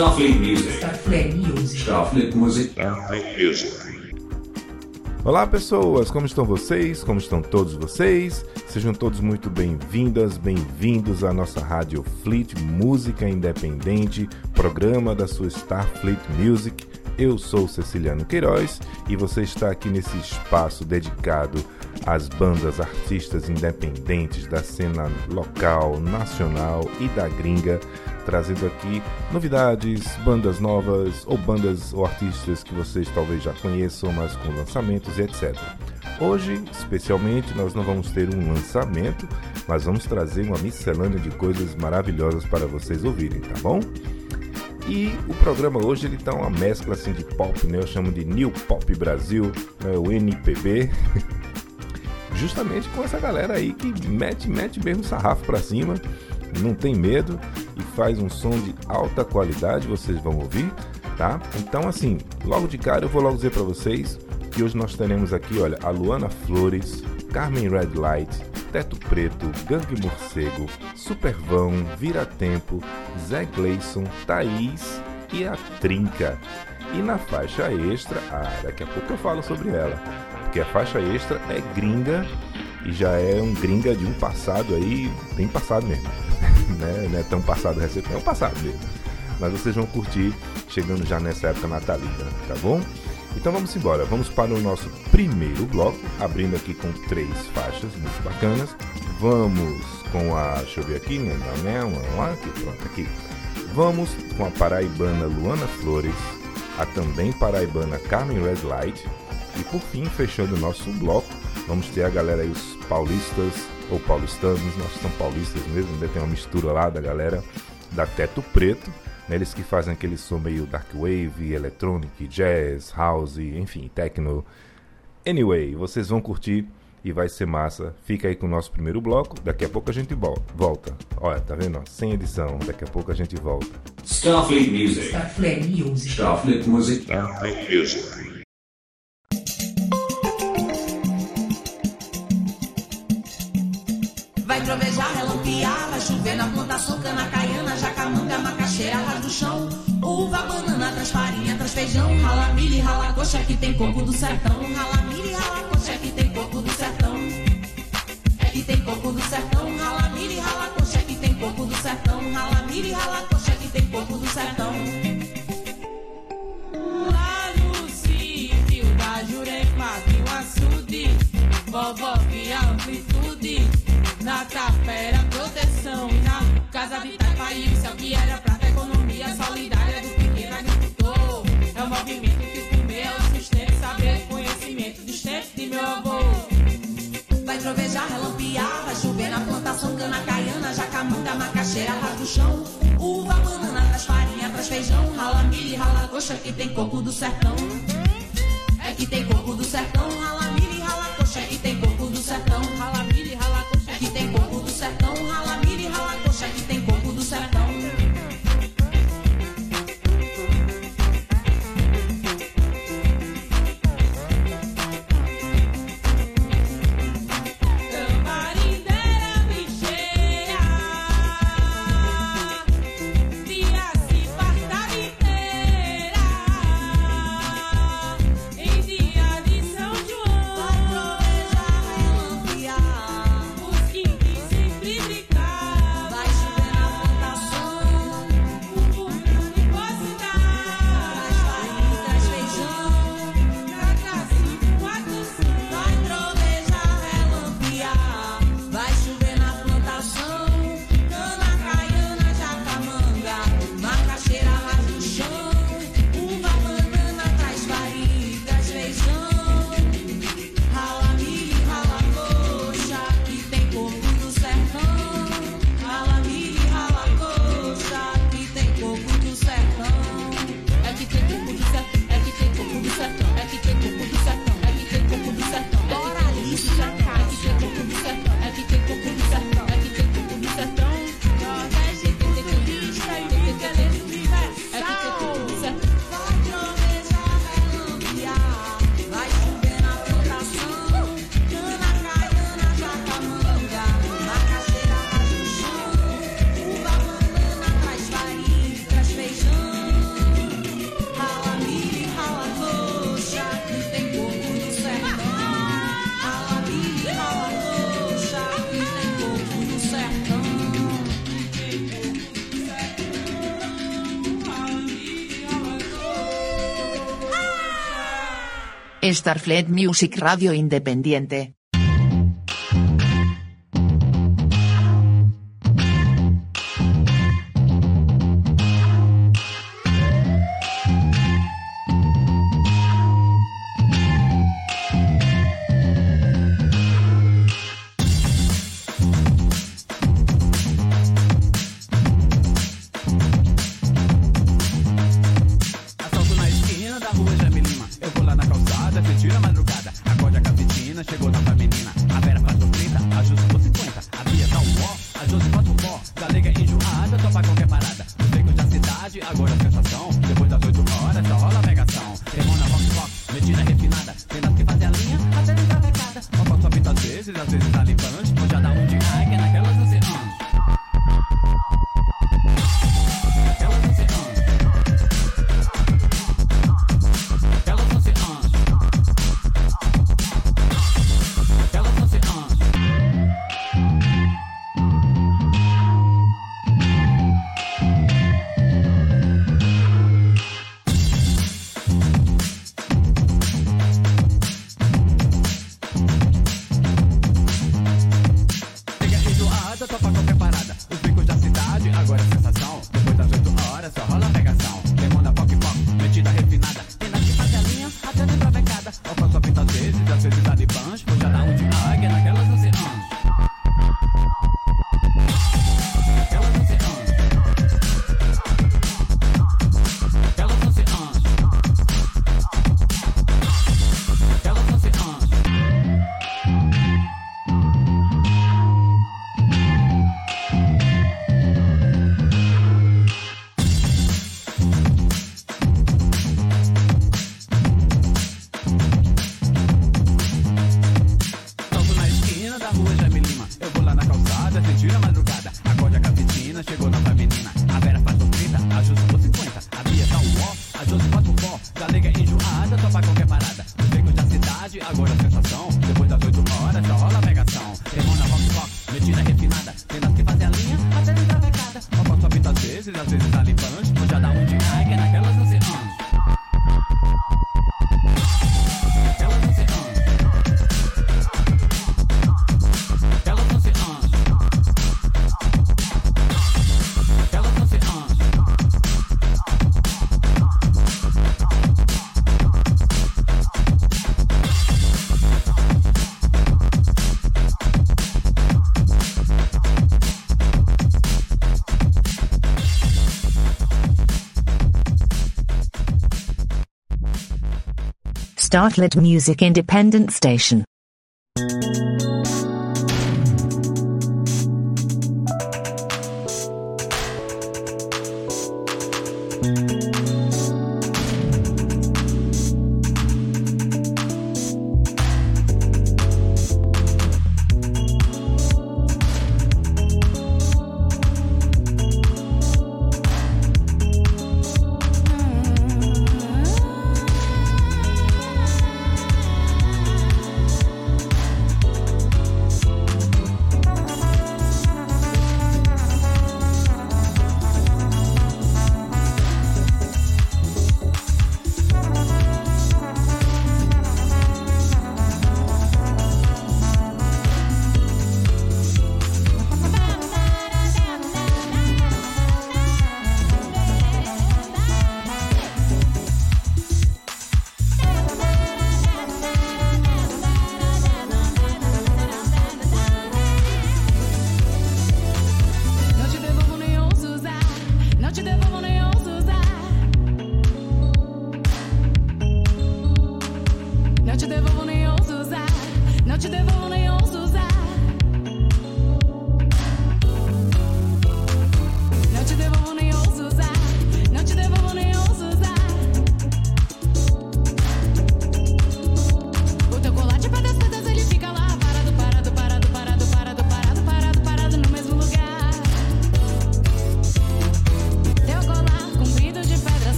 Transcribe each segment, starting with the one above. Starfleet Music. Starfleet Music. Starfleet Music. Starfleet Music. Olá pessoas, como estão vocês? Como estão todos vocês? Sejam todos muito bem-vindas, bem-vindos à nossa Rádio Fleet Música Independente, programa da sua Starfleet Music. Eu sou Ceciliano Queiroz e você está aqui nesse espaço dedicado às bandas, artistas independentes da cena local, nacional e da gringa, trazendo aqui novidades, bandas novas ou bandas ou artistas que vocês talvez já conheçam, mas com lançamentos e etc. Hoje, especialmente, nós não vamos ter um lançamento, mas vamos trazer uma miscelânea de coisas maravilhosas para vocês ouvirem, tá bom? E o programa hoje ele tá uma mescla assim de pop, né? Eu chamo de New Pop Brasil, né? O NPB, justamente com essa galera aí que mete mesmo o sarrafo pra cima, não tem medo e faz um som de alta qualidade, vocês vão ouvir, tá? Então assim, logo de cara eu vou logo dizer pra vocês que hoje nós teremos aqui, olha, a Luana Flores, Carmen Red Light, Teto Preto, Gangue Morcego, Supervão, Vira Tempo, Zé Gleison, Thaís e a Trinca. E na faixa extra, daqui a pouco eu falo sobre ela, porque a faixa extra é gringa e já é um gringa de um passado aí, bem passado mesmo, né? Não é tão passado recente, é um passado mesmo. Mas vocês vão curtir chegando já nessa época natalina, tá bom? Então vamos embora, vamos para o nosso primeiro bloco, abrindo aqui com 3 faixas muito bacanas. Vamos com a, deixa eu ver aqui, pronto, aqui. Vamos com a paraibana Luana Flores, a também paraibana Carmen Red Light e por fim, fechando o nosso bloco, vamos ter a galera aí, os paulistas ou paulistanos, nós somos paulistas mesmo, ainda tem uma mistura lá da galera da Teto Preto. Eles que fazem aquele som meio dark wave, electronic, jazz, house, enfim, techno. Anyway, vocês vão curtir e vai ser massa. Fica aí com o nosso primeiro bloco, daqui a pouco a gente volta. Olha, tá vendo? Sem edição, daqui a pouco a gente volta. Starfleet Music. Starfleet Music. Starfleet Music. Starfleet Music. Vai trovejar, relampear, vai chover na plantação, cana, caiana, jacamanga, macaxeira, arroz do chão, uva, banana, transfarinha, transfeijão, rala milho e rala coxa que tem coco do sertão, rala milho e rala coxa que tem coco do sertão, é que tem coco do sertão, rala milho e rala coxa que tem coco do sertão, rala milho e rala coxa que tem coco do sertão. Lá no sítio da Jurema tem um açude, vovó via amplitude. Na tapera, proteção, na casa de Thaís, isso é o que era pra a economia solidária do pequeno agricultor. É um movimento que o comer é o sustento, saber, conhecimento, distante de meu avô. Vai trovejar, relampear, vai chover na plantação, cana, caiana, jacamanga, macaxeira, arroz do chão, uva, banana, traz farinha, traz feijão, rala milho e rala coxa que tem coco do sertão. É que tem coco do sertão, rala milho e rala coxa que tem coco do sertão, rala milho e rala coxa. Que tem coco do sertão, rala milho e rala coxa, que tem coco do sertão. Camarindeira, bicheira, tira-se parta inteira. Starfleet Music Radio Independiente. Starfleet Music Independent Station.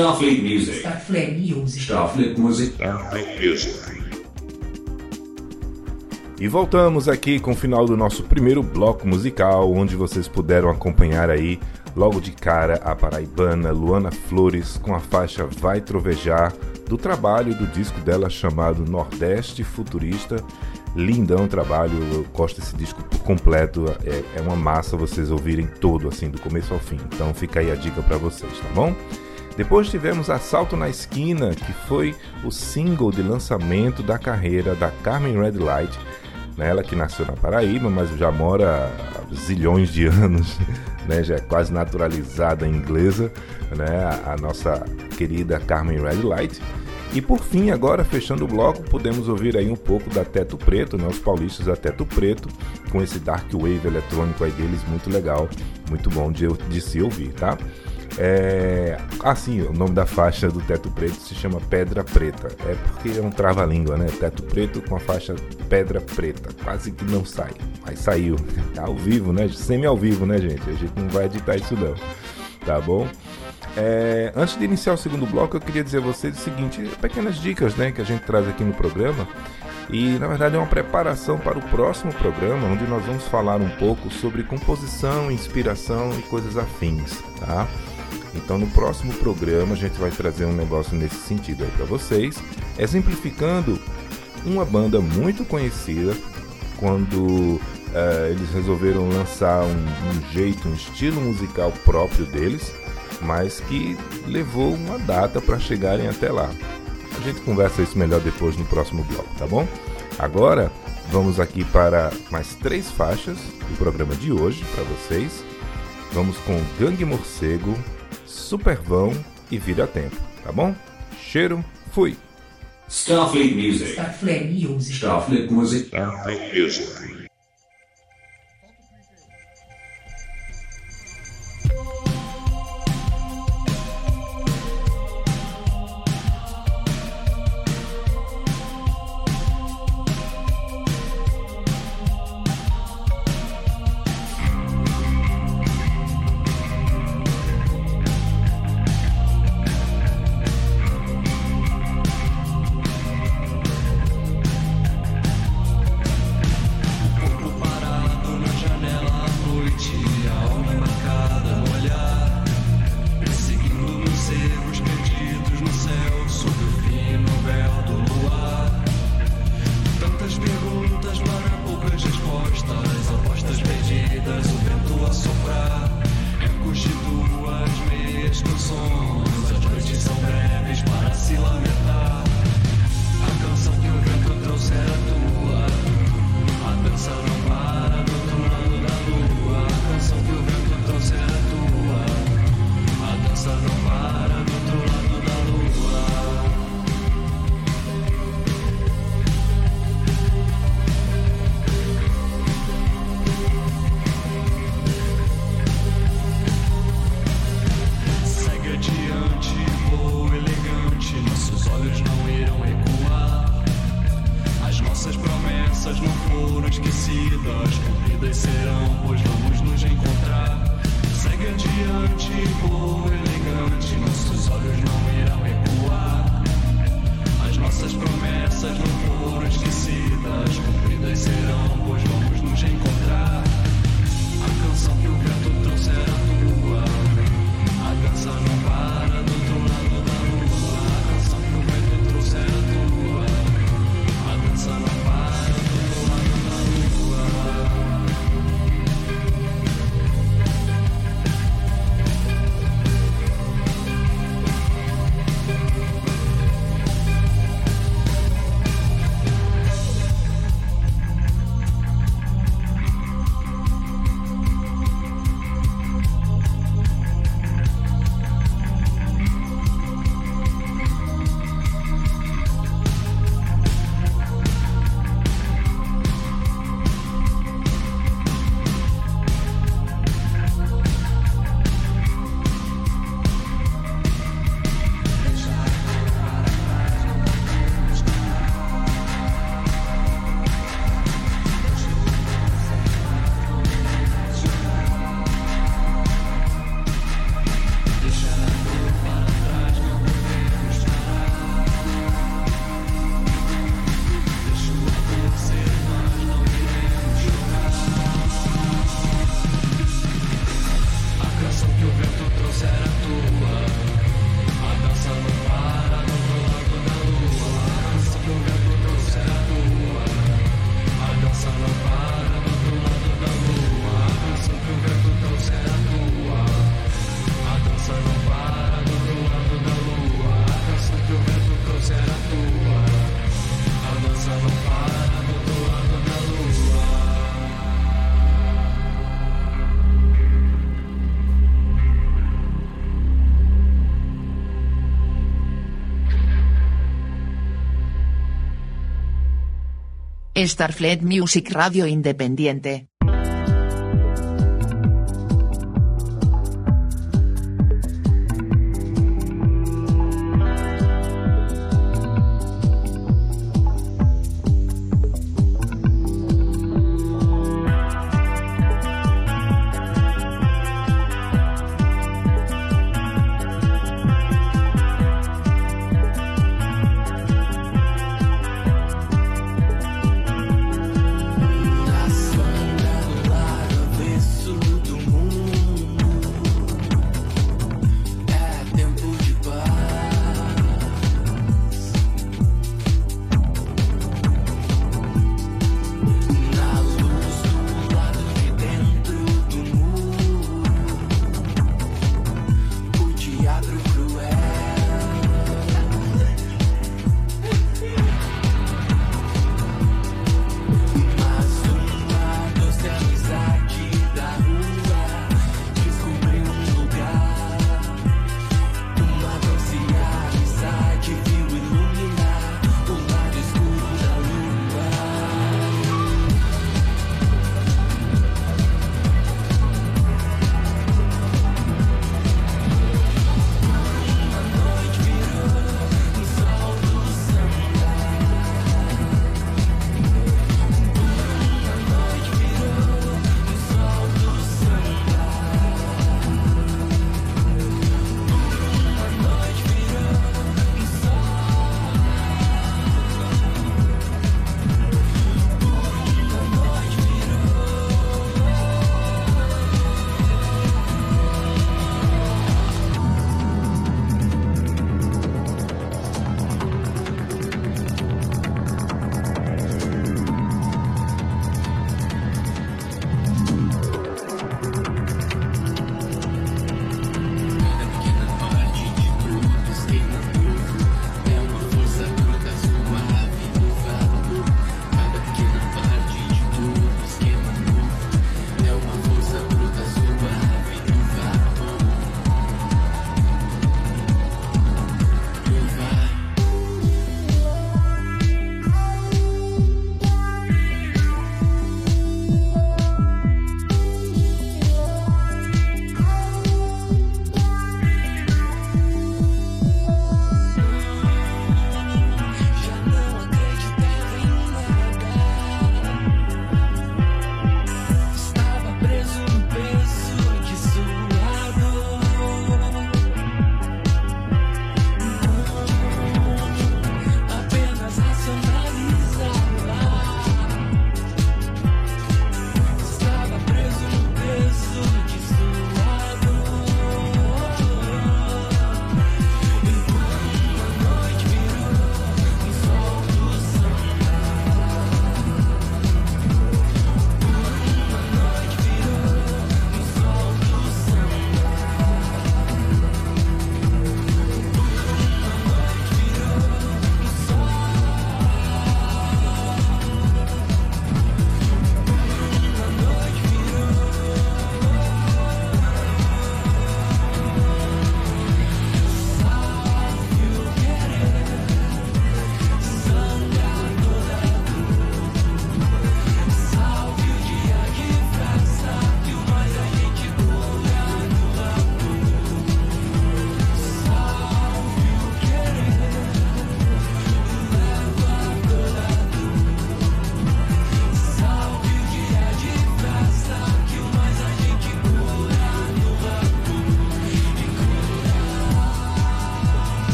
Starfleet Music. Starfleet Music. Starfleet Music. Starfleet Music. E voltamos aqui com o final do nosso primeiro bloco musical, onde vocês puderam acompanhar aí, logo de cara, a paraibana Luana Flores com a faixa Vai Trovejar, do trabalho do disco dela chamado Nordeste Futurista. Lindão trabalho, eu gosto desse disco por completo, é uma massa vocês ouvirem todo, assim, do começo ao fim. Então fica aí a dica pra vocês, tá bom? Depois tivemos Assalto na Esquina, que foi o single de lançamento da carreira da Carmen Red Light, ela que nasceu na Paraíba, mas já mora há zilhões de anos, né? Já é quase naturalizada inglesa, né? A nossa querida Carmen Red Light. E por fim, agora fechando o bloco, podemos ouvir aí um pouco da Teto Preto, né? Os paulistas da Teto Preto, com esse dark wave eletrônico aí deles, muito legal, muito bom de se ouvir, tá? O nome da faixa do Teto Preto se chama Pedra Preta. É porque é um trava-língua, né? Teto Preto com a faixa Pedra Preta. Quase que não sai, mas saiu. Tá ao vivo, né? Semi ao vivo, né, gente? A gente não vai editar isso não, tá bom? Antes de iniciar o segundo bloco, eu queria dizer a vocês o seguinte: pequenas dicas, né, que a gente traz aqui no programa. E, na verdade, é uma preparação para o próximo programa, onde nós vamos falar um pouco sobre composição, inspiração e coisas afins, tá? Então, no próximo programa, a gente vai trazer um negócio nesse sentido aí para vocês, exemplificando uma banda muito conhecida quando eles resolveram lançar um jeito, um estilo musical próprio deles, mas que levou uma data para chegarem até lá. A gente conversa isso melhor depois no próximo bloco, tá bom? Agora, vamos aqui para mais 3 faixas do programa de hoje para vocês. Vamos com Gangue Morcego, Supervão e Vira Tempo, tá bom? Cheiro, fui! Starfleet Music. Starfleet Music. Starfleet Music. Starfleet Music. Starfleet Music Radio Independiente.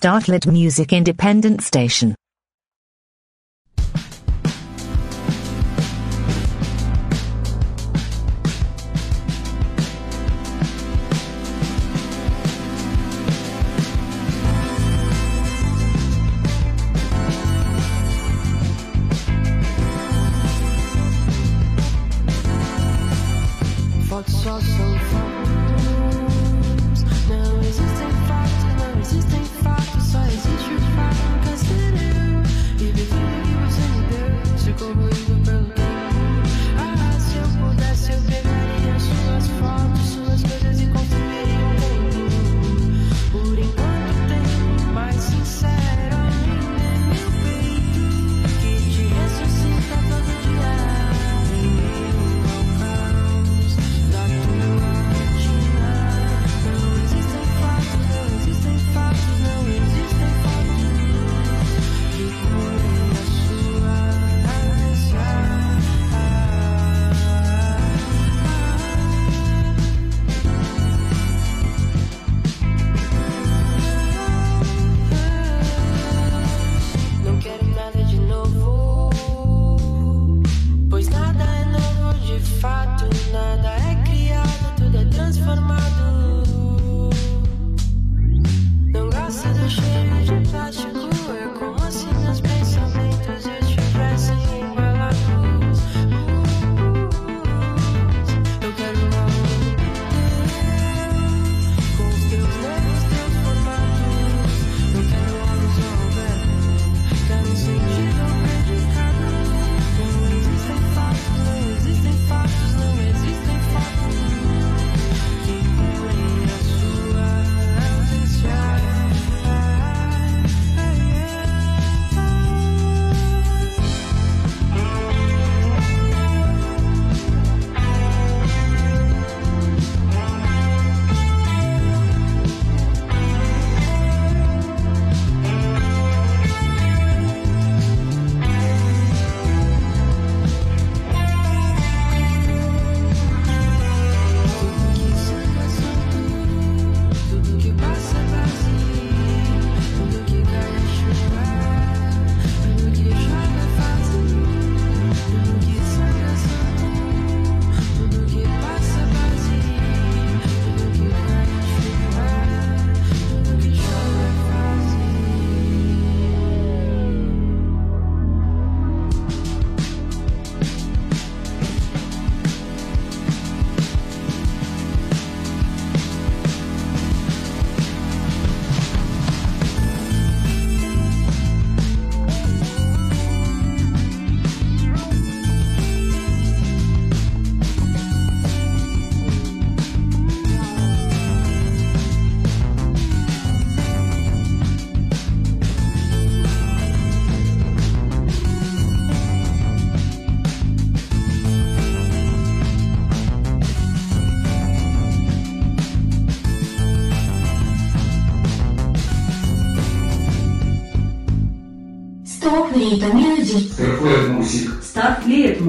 Starfleet Music Independent Station. Thoughts are so far. No resisting facts, no resisting facts.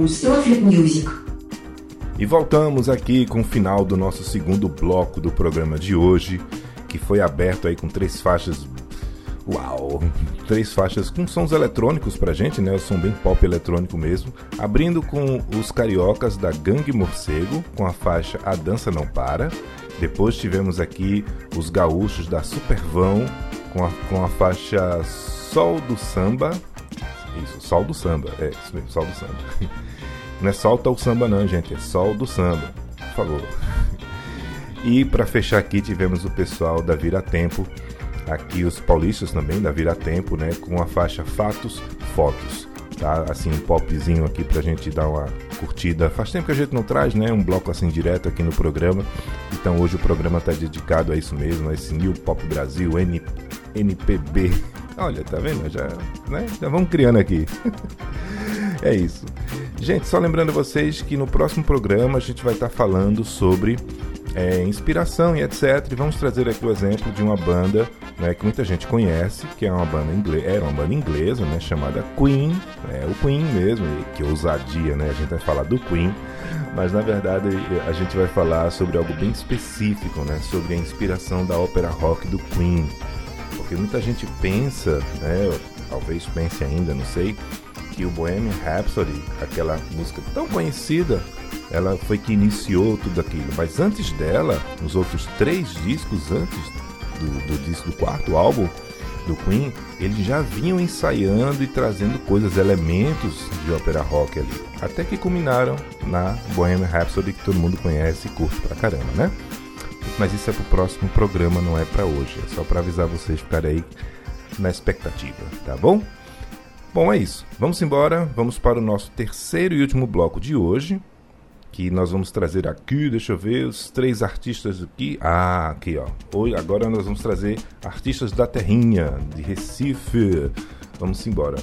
Starfleet Music. E voltamos aqui com o final do nosso segundo bloco do programa de hoje, que foi aberto aí com três faixas. Uau! Três faixas com sons eletrônicos pra gente, né? O som bem pop eletrônico mesmo. Abrindo com os cariocas da Gangue Morcego, com a faixa A Dança Não Para. Depois tivemos aqui os gaúchos da Supervão, com a faixa Sol do Samba. Isso, Sol do Samba, é isso mesmo, Sol do Samba. Não é Solta o Samba não, gente, é Sol do Samba, por favor. E para fechar aqui tivemos o pessoal da Vira Tempo, aqui os paulistas também da Vira Tempo, né, com a faixa Fatos, Fotos, tá? Assim, um popzinho aqui pra gente dar uma curtida. Faz tempo que a gente não traz, né, um bloco assim direto aqui no programa. Então hoje o programa tá dedicado a isso mesmo, a esse New Pop Brasil, NPB. Olha, tá vendo? Já, né? Já vamos criando aqui. É isso. Gente, só lembrando vocês que no próximo programa a gente vai estar falando sobre inspiração e etc. E vamos trazer aqui o exemplo de uma banda, né, que muita gente conhece, que é uma banda inglesa, né, chamada Queen. Né, o Queen mesmo, que ousadia, né? A gente vai falar do Queen. Mas, na verdade, a gente vai falar sobre algo bem específico, né? Sobre a inspiração da ópera rock do Queen. Porque muita gente pensa, né, talvez pense ainda, não sei, que o Bohemian Rhapsody, aquela música tão conhecida, ela foi que iniciou tudo aquilo. Mas antes dela, nos outros três discos, antes do quarto álbum do Queen, eles já vinham ensaiando e trazendo coisas, elementos de ópera rock ali. Até que culminaram na Bohemian Rhapsody, que todo mundo conhece e curte pra caramba, né? Mas isso é pro próximo programa, não é pra hoje. É só pra avisar vocês ficarem aí na expectativa, tá bom? Bom, é isso. Vamos embora. Vamos para o nosso terceiro e último bloco de hoje, que nós vamos trazer aqui, deixa eu ver, os três artistas aqui. Ah, aqui, ó. Hoje, agora nós vamos trazer artistas da terrinha, de Recife. Vamos embora.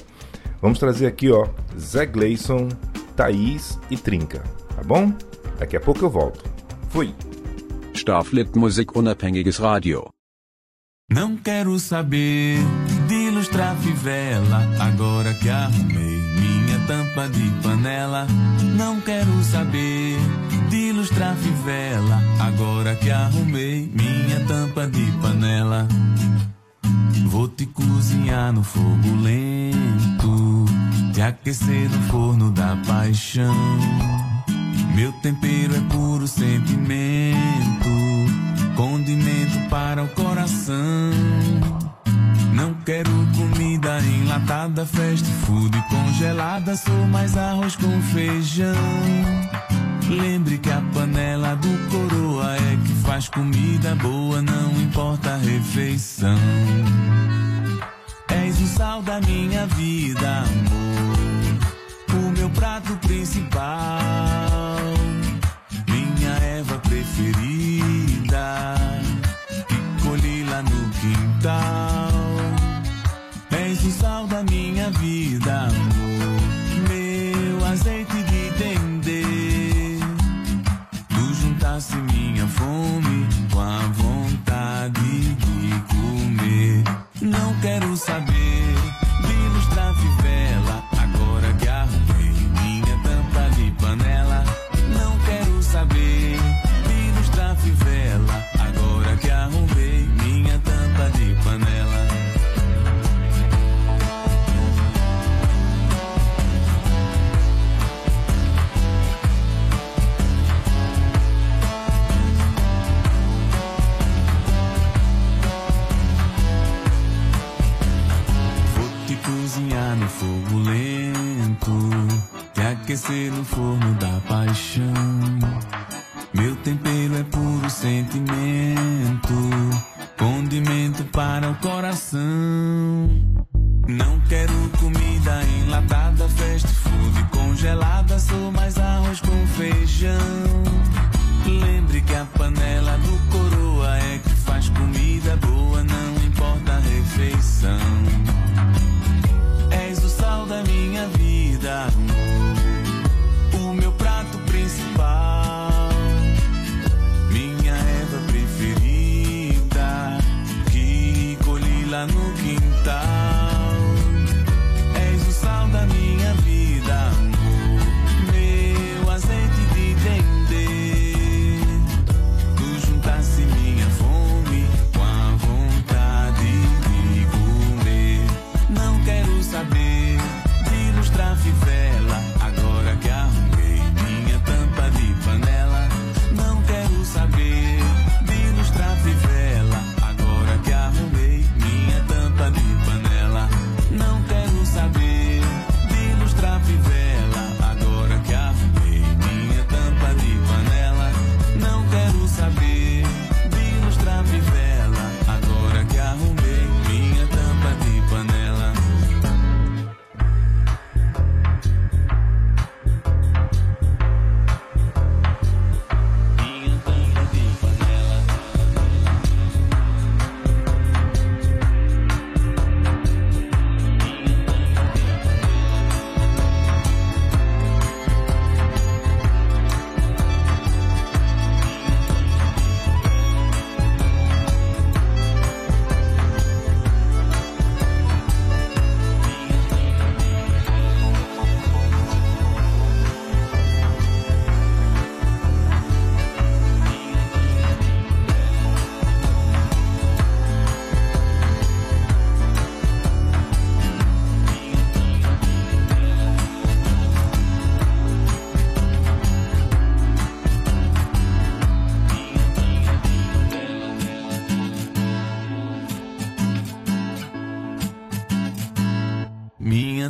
Vamos trazer aqui, ó, Zé Gleison, Thaís e Trinca, tá bom? Daqui a pouco eu volto. Fui! Starfleet Music, unabhängiges Radio. Não quero saber de ilustrar fivela, agora que arrumei minha tampa de panela. Não quero saber de ilustrar fivela, agora que arrumei minha tampa de panela. Vou te cozinhar no fogo lento, te aquecer no forno da paixão. Meu tempero é puro sentimento, condimento para o coração. quero comida enlatada, fast food congelada, sou mais arroz com feijão. Lembre que a panela do coroa é que faz comida boa, não importa a refeição. És o sal da minha vida, amor, o meu prato principal, minha erva preferida, que colhi lá no quintal. És o sal da minha vida, amor, meu azeite de dendê. Tu juntasse minha fome com a vontade de comer. Não quero saber de ilustrar fivela, agora que arrumei minha tampa de panela. Não quero saber de ilustrar fivela, agora que arrumei minha tampa de panela. Cozinhar no fogo lento, te aquecer no forno da paixão. Meu tempero é puro sentimento, condimento para o coração. Não quero comida enlatada, fast food congelada, sou mais arroz com feijão. Lembre que a panela do coroa é que faz comida boa, não importa a refeição. Da minha vida, amor, o meu prato principal, minha erva preferida, que colhi lá no quintal. És o sal da minha vida, amor, meu azeite de dendê. Tu juntasse minha fome com a vontade de comer. Não quero saber da fivela, agora que arrumei minha tampa de panela. Não quero saber de ilustrar fivela, agora que arrumei minha tampa de panela. Não quero saber de ilustrar fivela, agora que arrumei minha tampa de panela. Não quero saber de ilustrar fivela, agora que arrumei minha tampa de panela.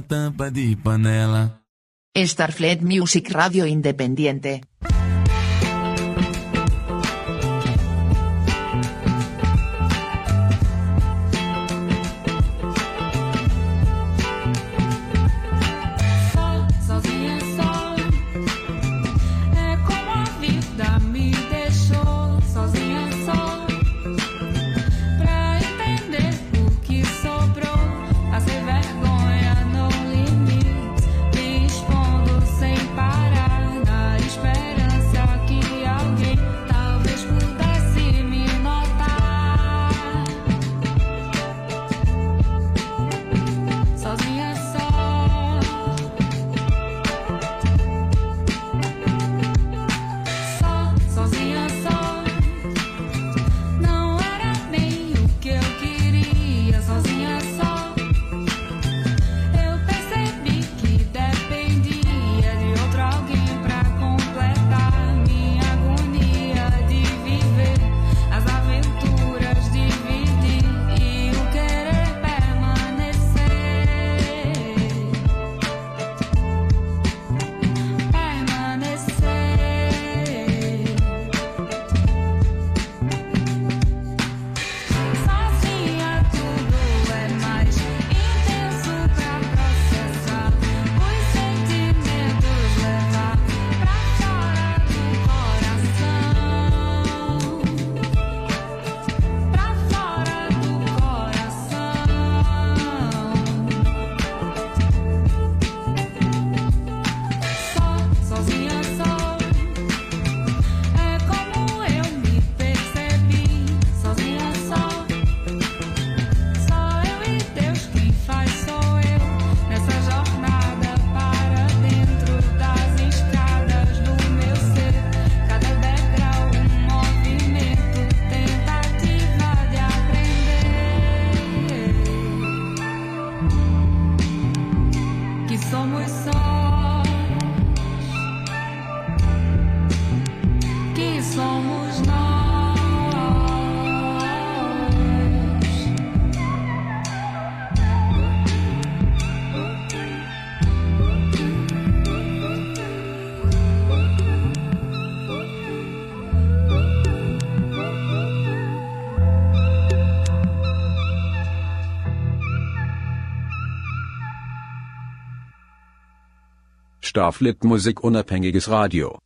Tampa de panela. Starfleet Music, Radio Independiente. Better. Starfleet Music, unabhängiges Radio.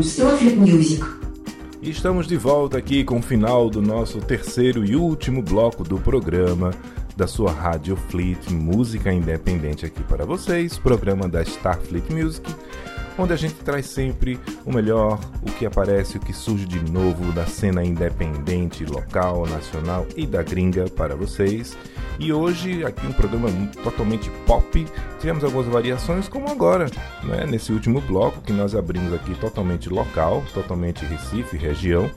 Starfleet Music. E estamos de volta aqui com o final do nosso terceiro e último bloco do programa da sua Rádio Fleet, música independente aqui para vocês, programa da Starfleet Music, onde a gente traz sempre o melhor, o que aparece, o que surge de novo da cena independente, local, nacional e da gringa para vocês. E hoje, aqui um programa totalmente pop, tivemos algumas variações como agora, né? Nesse último bloco que nós abrimos aqui totalmente local, totalmente Recife, região,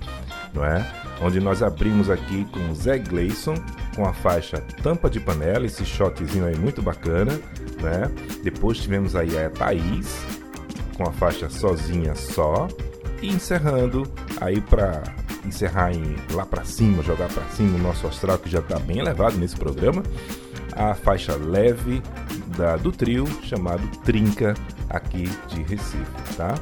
não é? Onde nós abrimos aqui com o Zé Gleison, com a faixa Tampa de Panela, esse shotzinho aí muito bacana, né? Depois tivemos aí a Thaís, com a faixa Sozinha Só, e encerrando aí para... encerrar lá pra cima, jogar pra cima o nosso astral, que já tá bem elevado nesse programa, a faixa leve do trio chamado Trinca, aqui de Recife, tá?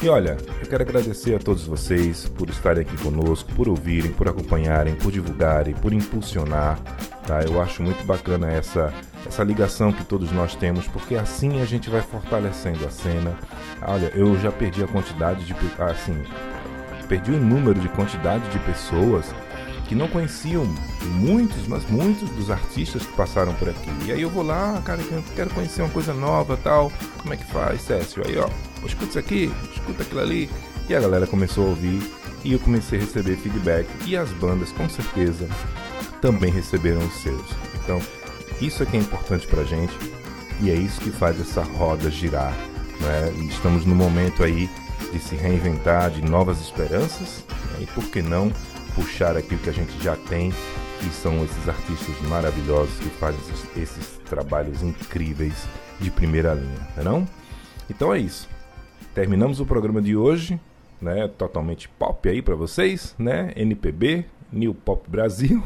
E olha, eu quero agradecer a todos vocês por estarem aqui conosco, por ouvirem, por acompanharem, por divulgarem, por impulsionar, tá? Eu acho muito bacana essa ligação que todos nós temos, porque assim a gente vai fortalecendo a cena. Olha, eu já perdi a quantidade de... assim... perdi um número de quantidade de pessoas que não conheciam muitos, mas muitos dos artistas que passaram por aqui. E aí eu vou lá, cara, eu quero conhecer uma coisa nova, tal, como é que faz, Cécio? Aí, ó, escuta isso aqui, escuta aquilo ali. E a galera começou a ouvir e eu comecei a receber feedback. E as bandas, com certeza, também receberam os seus. Então, isso é que é importante pra gente e é isso que faz essa roda girar, né? E estamos no momento aí de se reinventar, de novas esperanças, né? E por que não puxar aqui o que a gente já tem E são esses artistas maravilhosos que fazem esses trabalhos incríveis de primeira linha, não? Então é isso. Terminamos o programa de hoje, né? Totalmente pop aí pra vocês, né? NPB, New Pop Brasil.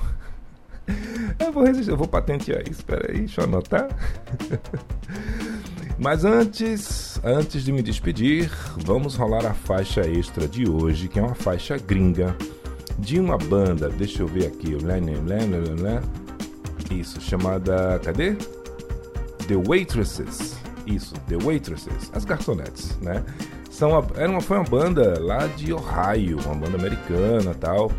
Eu vou patentear isso, espera aí, deixa eu anotar. Mas antes de me despedir, vamos rolar a faixa extra de hoje, que é uma faixa gringa de uma banda, deixa eu ver aqui, isso, chamada, cadê? The Waitresses, isso, The Waitresses, as garçonetes, né? Foi uma banda lá de Ohio, uma banda americana, tal,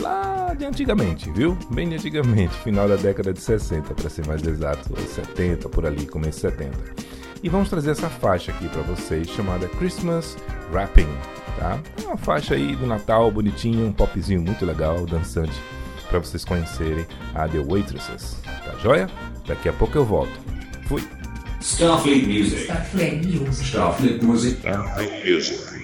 lá de antigamente, viu? Bem de antigamente, final da década de 60, para ser mais exato, 70, por ali, começo de 70. E vamos trazer essa faixa aqui para vocês, chamada Christmas Rapping, tá? É uma faixa aí do Natal, bonitinho, um popzinho muito legal, dançante, para vocês conhecerem a The Waitresses, tá joia? Daqui a pouco eu volto. Fui! Starfleet Music. Starfleet Music. Starfleet Music. Starfleet Music.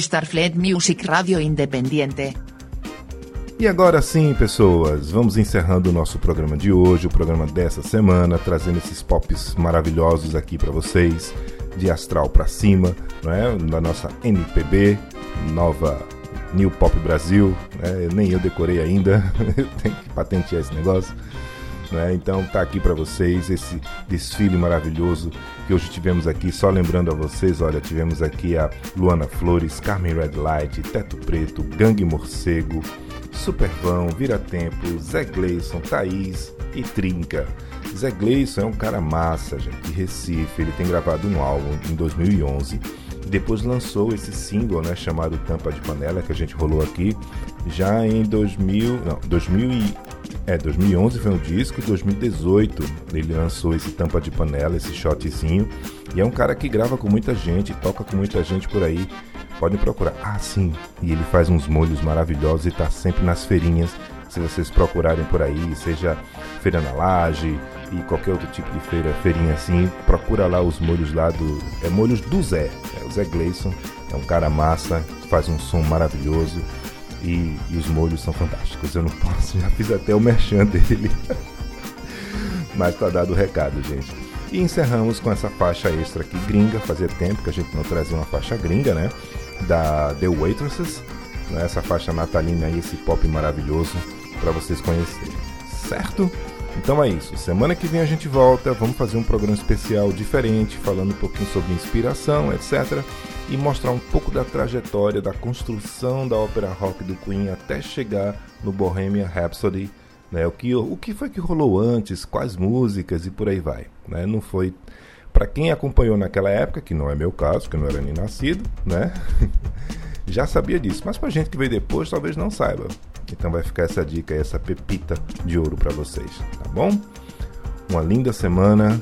Starfleet Music Rádio Independiente. E agora sim, pessoas, vamos encerrando o nosso programa de hoje, o programa dessa semana, trazendo esses pops maravilhosos aqui para vocês, de astral para cima, não é? Da nossa NPB, nova New Pop Brasil, né? Nem eu decorei ainda, eu tenho que patentear esse negócio. Né? Então tá aqui para vocês esse desfile maravilhoso que hoje tivemos aqui, só lembrando a vocês, olha, tivemos aqui a Luana Flores, Carmen Red Light, Teto Preto, Gangue Morcego, Supervão, Vira Tempo, Zé Gleison, Thaís e Trinca. Zé Gleison é um cara massa, gente, de Recife, ele tem gravado um álbum em 2011, depois lançou esse single, né, chamado Tampa de Panela, que a gente rolou aqui, já em 2011 foi um disco, em 2018 ele lançou esse Tampa de Panela, esse shotzinho, e é um cara que grava com muita gente, toca com muita gente por aí, podem procurar, ah sim, e ele faz uns molhos maravilhosos e tá sempre nas feirinhas, se vocês procurarem por aí, seja Feira na Laje e qualquer outro tipo de feira, feirinha assim, procura lá os molhos lá molhos do Zé, o Zé Gleison é um cara massa, faz um som maravilhoso e os molhos são fantásticos, eu não posso, já fiz até o merchan dele, mas tá dado o recado, gente. E encerramos com essa faixa extra aqui, gringa, fazia tempo que a gente não trazia uma faixa gringa, né? Da The Waitresses, né? Essa faixa natalina aí, esse pop maravilhoso, para vocês conhecerem, certo? Então é isso, semana que vem a gente volta, vamos fazer um programa especial diferente, falando um pouquinho sobre inspiração, etc. E mostrar um pouco da trajetória, da construção da ópera rock do Queen até chegar no Bohemian Rhapsody. Né, o que foi que rolou antes, quais músicas e por aí vai, né? Não foi, para quem acompanhou naquela época, que não é meu caso, que eu não era nem nascido, né? Já sabia disso, mas pra gente que veio depois talvez não saiba, então vai ficar essa dica, essa pepita de ouro para vocês, tá bom? Uma linda semana,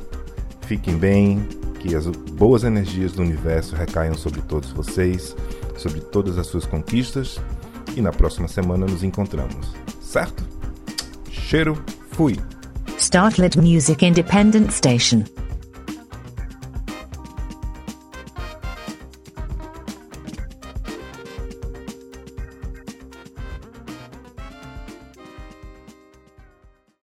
fiquem bem, que as boas energias do universo recaiam sobre todos vocês, sobre todas as suas conquistas, e na próxima semana nos encontramos, certo? Cheiro, fui. Starfleet Music Independent Station.